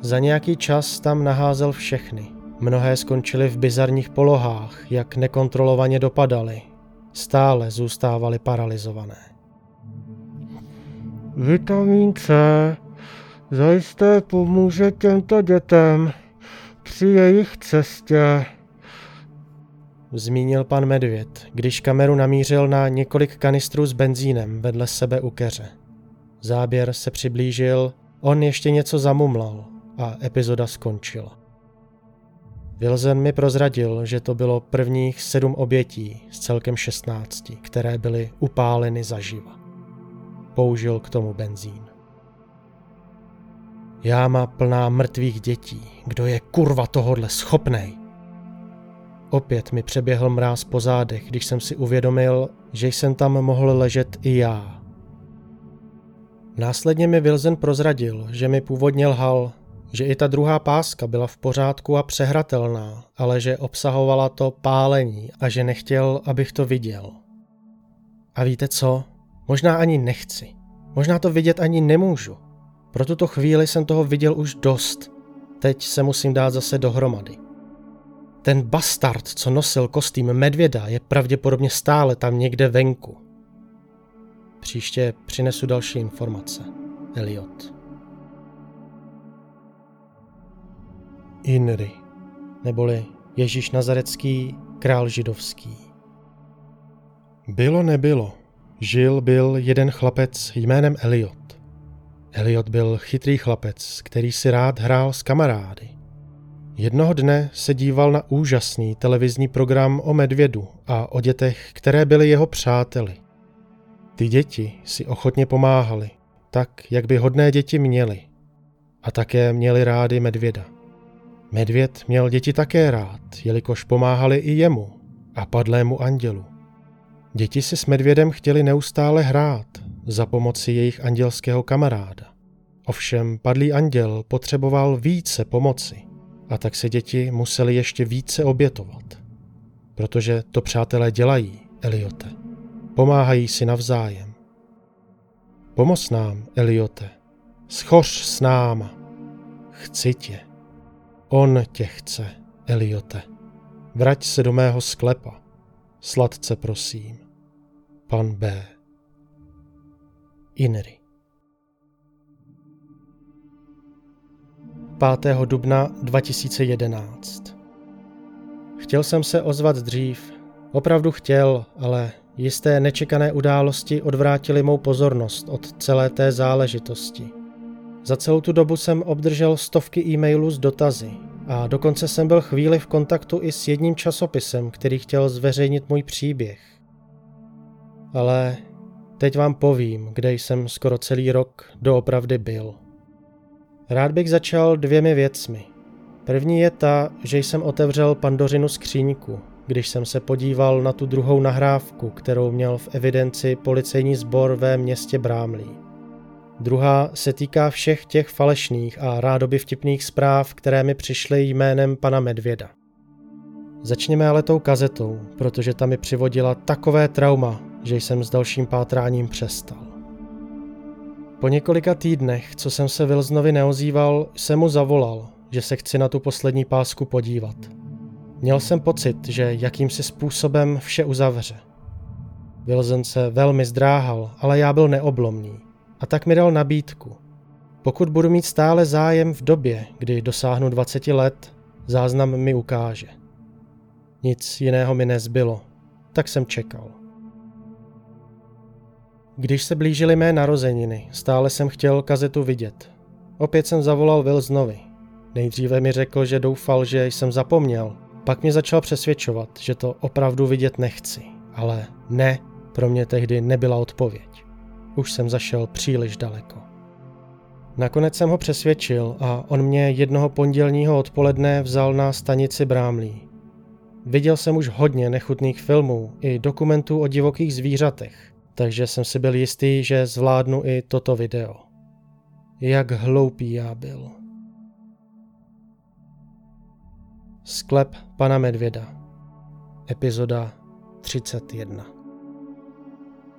Za nějaký čas tam naházel všechny. Mnohé skončily v bizarních polohách, jak nekontrolovaně dopadaly. Stále zůstávaly paralyzované. Vitamin C zajisté pomůže těmto dětem při jejich cestě, zmínil pan medvěd, když kameru namířil na několik kanistrů s benzínem vedle sebe u keře. Záběr se přiblížil, on ještě něco zamumlal a epizoda skončila. Wilson mi prozradil, že to bylo prvních 7 obětí z celkem 16, které byly upáleny zaživa. Použil k tomu benzín. Jáma plná mrtvých dětí. Kdo je kurva tohodle schopnej? Opět mi přeběhl mráz po zádech, když jsem si uvědomil, že jsem tam mohl ležet i já. Následně mi Wilson prozradil, že mi původně lhal, že i ta druhá páska byla v pořádku a přehratelná, ale že obsahovala to pálení a že nechtěl, abych to viděl. A víte co? Možná ani nechci. Možná to vidět ani nemůžu. Pro tuto chvíli jsem toho viděl už dost. Teď se musím dát zase dohromady. Ten bastard, co nosil kostým medvěda, je pravděpodobně stále tam někde venku. Příště přinesu další informace. Eliot. Inri, neboli Ježíš Nazarecký, král židovský. Bylo nebylo. Žil byl jeden chlapec jménem Eliot. Eliot byl chytrý chlapec, který si rád hrál s kamarády. Jednoho dne se díval na úžasný televizní program o medvědu a o dětech, které byly jeho přáteli. Ty děti si ochotně pomáhaly, tak, jak by hodné děti měly. A také měli rádi medvěda. Medvěd měl děti také rád, jelikož pomáhali i jemu a padlému andělu. Děti si s medvědem chtěli neustále hrát za pomoci jejich andělského kamaráda. Ovšem padlý anděl potřeboval více pomoci a tak se děti museli ještě více obětovat. Protože to přátelé dělají, Eliote. Pomáhají si navzájem. Pomoz nám, Eliote. Schoř s náma. Chci tě. On tě chce, Eliote. Vrať se do mého sklepa. Sladce prosím. Pan B. Inri. 5. dubna 2011. Chtěl jsem se ozvat dřív. Opravdu chtěl, ale jisté nečekané události odvrátily mou pozornost od celé té záležitosti. Za celou tu dobu jsem obdržel stovky e-mailů s dotazy. A dokonce jsem byl chvíli v kontaktu i s jedním časopisem, který chtěl zveřejnit můj příběh. Ale teď vám povím, kde jsem skoro celý rok doopravdy byl. Rád bych začal 2 věcmi. První je ta, že jsem otevřel Pandořinu skříňku, když jsem se podíval na tu druhou nahrávku, kterou měl v evidenci policejní sbor ve městě Bramley. Druhá se týká všech těch falešných a rádoby vtipných zpráv, které mi přišly jménem pana Medvěda. Začněme ale tou kazetou, protože ta mi přivodila takové trauma, že jsem s dalším pátráním přestal. Po několika týdnech, co jsem se Wilsonovi neozýval, jsem mu zavolal, že se chci na tu poslední pásku podívat. Měl jsem pocit, že jakýmsi způsobem vše uzavře. Wilson se velmi zdráhal, ale já byl neoblomný. A tak mi dal nabídku. Pokud budu mít stále zájem v době, kdy dosáhnu 20 let, záznam mi ukáže. Nic jiného mi nezbylo, tak jsem čekal. Když se blížily mé narozeniny, stále jsem chtěl kazetu vidět. Opět jsem zavolal Wilsonovi. Nejdříve mi řekl, že doufal, že jsem zapomněl. Pak mě začal přesvědčovat, že to opravdu vidět nechci. Ale ne, pro mě tehdy nebyla odpověď. Už jsem zašel příliš daleko. Nakonec jsem ho přesvědčil a on mě jednoho pondělního odpoledne vzal na stanici Bramley. Viděl jsem už hodně nechutných filmů i dokumentů o divokých zvířatech, takže jsem si byl jistý, že zvládnu i toto video. Jak hloupý já byl. Sklep pana Medvěda. Epizoda 31.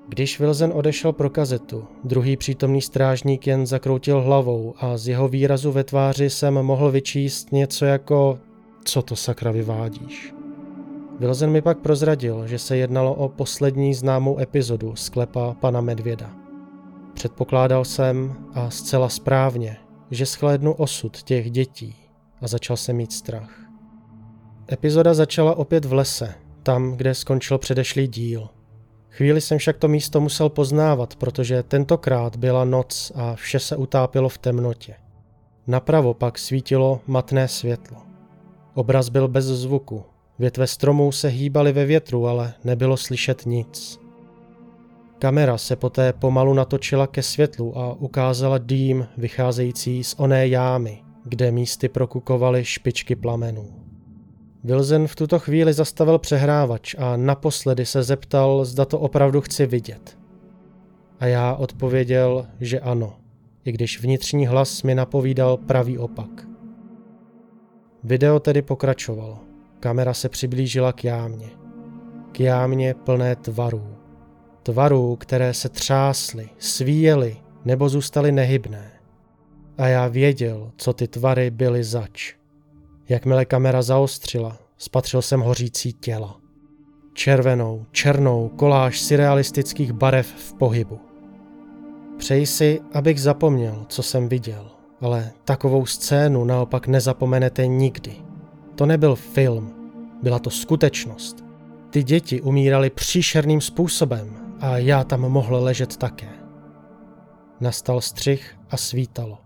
Když Wilson odešel pro kazetu, druhý přítomný strážník jen zakroutil hlavou a z jeho výrazu ve tváři jsem mohl vyčíst něco jako co to sakra vyvádíš. Wilson mi pak prozradil, že se jednalo o poslední známou epizodu sklepa pana Medvěda. Předpokládal jsem, a zcela správně, že shlédnu osud těch dětí a začal jsem mít strach. Epizoda začala opět v lese, tam, kde skončil předešlý díl. Chvíli jsem však to místo musel poznávat, protože tentokrát byla noc a vše se utápělo v temnotě. Napravo pak svítilo matné světlo. Obraz byl bez zvuku, větve stromů se hýbaly ve větru, ale nebylo slyšet nic. Kamera se poté pomalu natočila ke světlu a ukázala dým vycházející z oné jámy, kde místy prokukovaly špičky plamenů. Wilson v tuto chvíli zastavil přehrávač a naposledy se zeptal, zda to opravdu chci vidět. A já odpověděl, že ano, i když vnitřní hlas mi napovídal pravý opak. Video tedy pokračovalo. Kamera se přiblížila k jámě. K jámě plné tvarů. Tvarů, které se třásly, svíjely nebo zůstaly nehybné. A já věděl, co ty tvary byly zač. Jakmile kamera zaostřila, spatřil jsem hořící těla. Červenou, černou koláž surrealistických barev v pohybu. Přeji si, abych zapomněl, co jsem viděl, ale takovou scénu naopak nezapomenete nikdy. To nebyl film, byla to skutečnost. Ty děti umíraly příšerným způsobem a já tam mohl ležet také. Nastal střih a svítalo.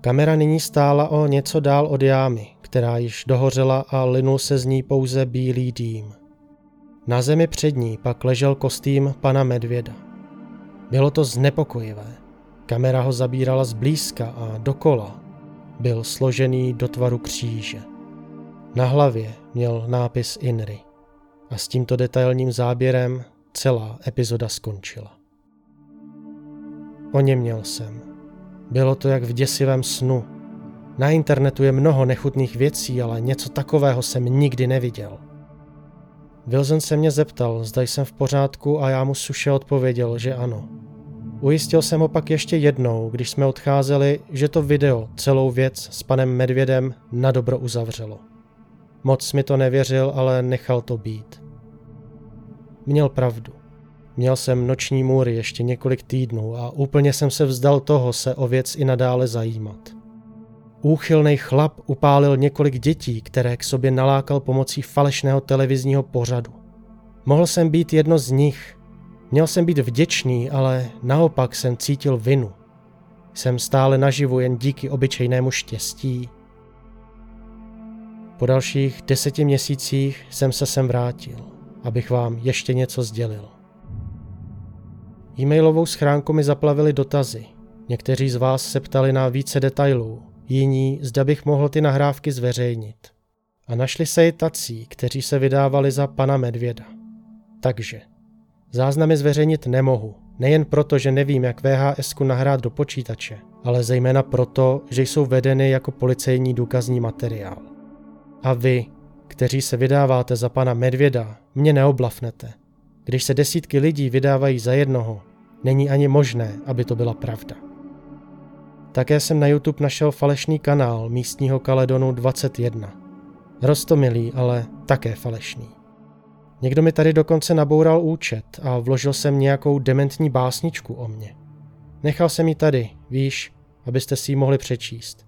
Kamera nyní stála o něco dál od jámy, která již dohořela a linul se z ní pouze bílý dým. Na zemi před ní pak ležel kostým pana Medvěda. Bylo to znepokojivé. Kamera ho zabírala zblízka a dokola. Byl složený do tvaru kříže. Na hlavě měl nápis INRI. A s tímto detailním záběrem celá epizoda skončila. Oněměl jsem. Bylo to jak v děsivém snu. Na internetu je mnoho nechutných věcí, ale něco takového jsem nikdy neviděl. Wilson se mě zeptal, zda jsem v pořádku a já mu suše odpověděl, že ano. Ujistil jsem ho pak ještě jednou, když jsme odcházeli, že to video celou věc s panem Medvědem nadobro uzavřelo. Moc mi to nevěřil, ale nechal to být. Měl pravdu. Měl jsem noční můry ještě několik týdnů a úplně jsem se vzdal toho se o věc i nadále zajímat. Úchylnej chlap upálil několik dětí, které k sobě nalákal pomocí falešného televizního pořadu. Mohl jsem být jedno z nich. Měl jsem být vděčný, ale naopak jsem cítil vinu. Jsem stále naživu jen díky obyčejnému štěstí. Po dalších 10 měsících jsem se sem vrátil, abych vám ještě něco sdělil. E-mailovou schránku mi zaplavili dotazy. Někteří z vás se ptali na více detailů, jiní, zda bych mohl ty nahrávky zveřejnit. A našli se i tací, kteří se vydávali za pana Medvěda. Takže, záznamy zveřejnit nemohu, Nejen proto, že nevím, jak VHSku nahrát do počítače, ale zejména proto, že jsou vedeny jako policejní důkazní materiál. A vy, kteří se vydáváte za pana Medvěda, mě neoblafnete. Když se desítky lidí vydávají za jednoho, není ani možné, aby to byla pravda. Také jsem na YouTube našel falešný kanál místního Caledonu 21. Roztomilý, ale také falešný. Někdo mi tady dokonce naboural účet a vložil jsem nějakou dementní básničku o mně. Nechal jsem ji tady, víš, abyste si ji mohli přečíst.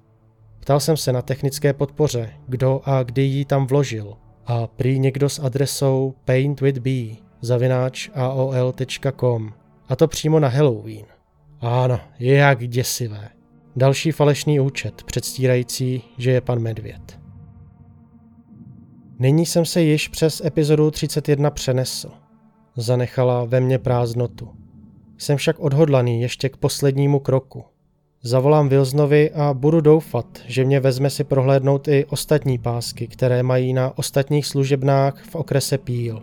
Ptal jsem se na technické podpoře, kdo a kdy ji tam vložil, a prý někdo s adresou paintwithb@aol.com, a to přímo na Halloween. Ano, jak děsivé. Další falešný účet, předstírající, že je pan Medvěd. Nyní jsem se již přes epizodu 31 přenesl. Zanechala ve mně prázdnotu. Jsem však odhodlaný ještě k poslednímu kroku. Zavolám Wilsonovi a budu doufat, že mě vezme si prohlédnout i ostatní pásky, které mají na ostatních služebnách v okrese Peel.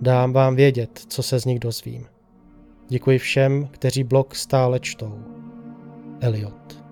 Dám vám vědět, co se z nich dozvím. Děkuji všem, kteří blog stále čtou. Eliot.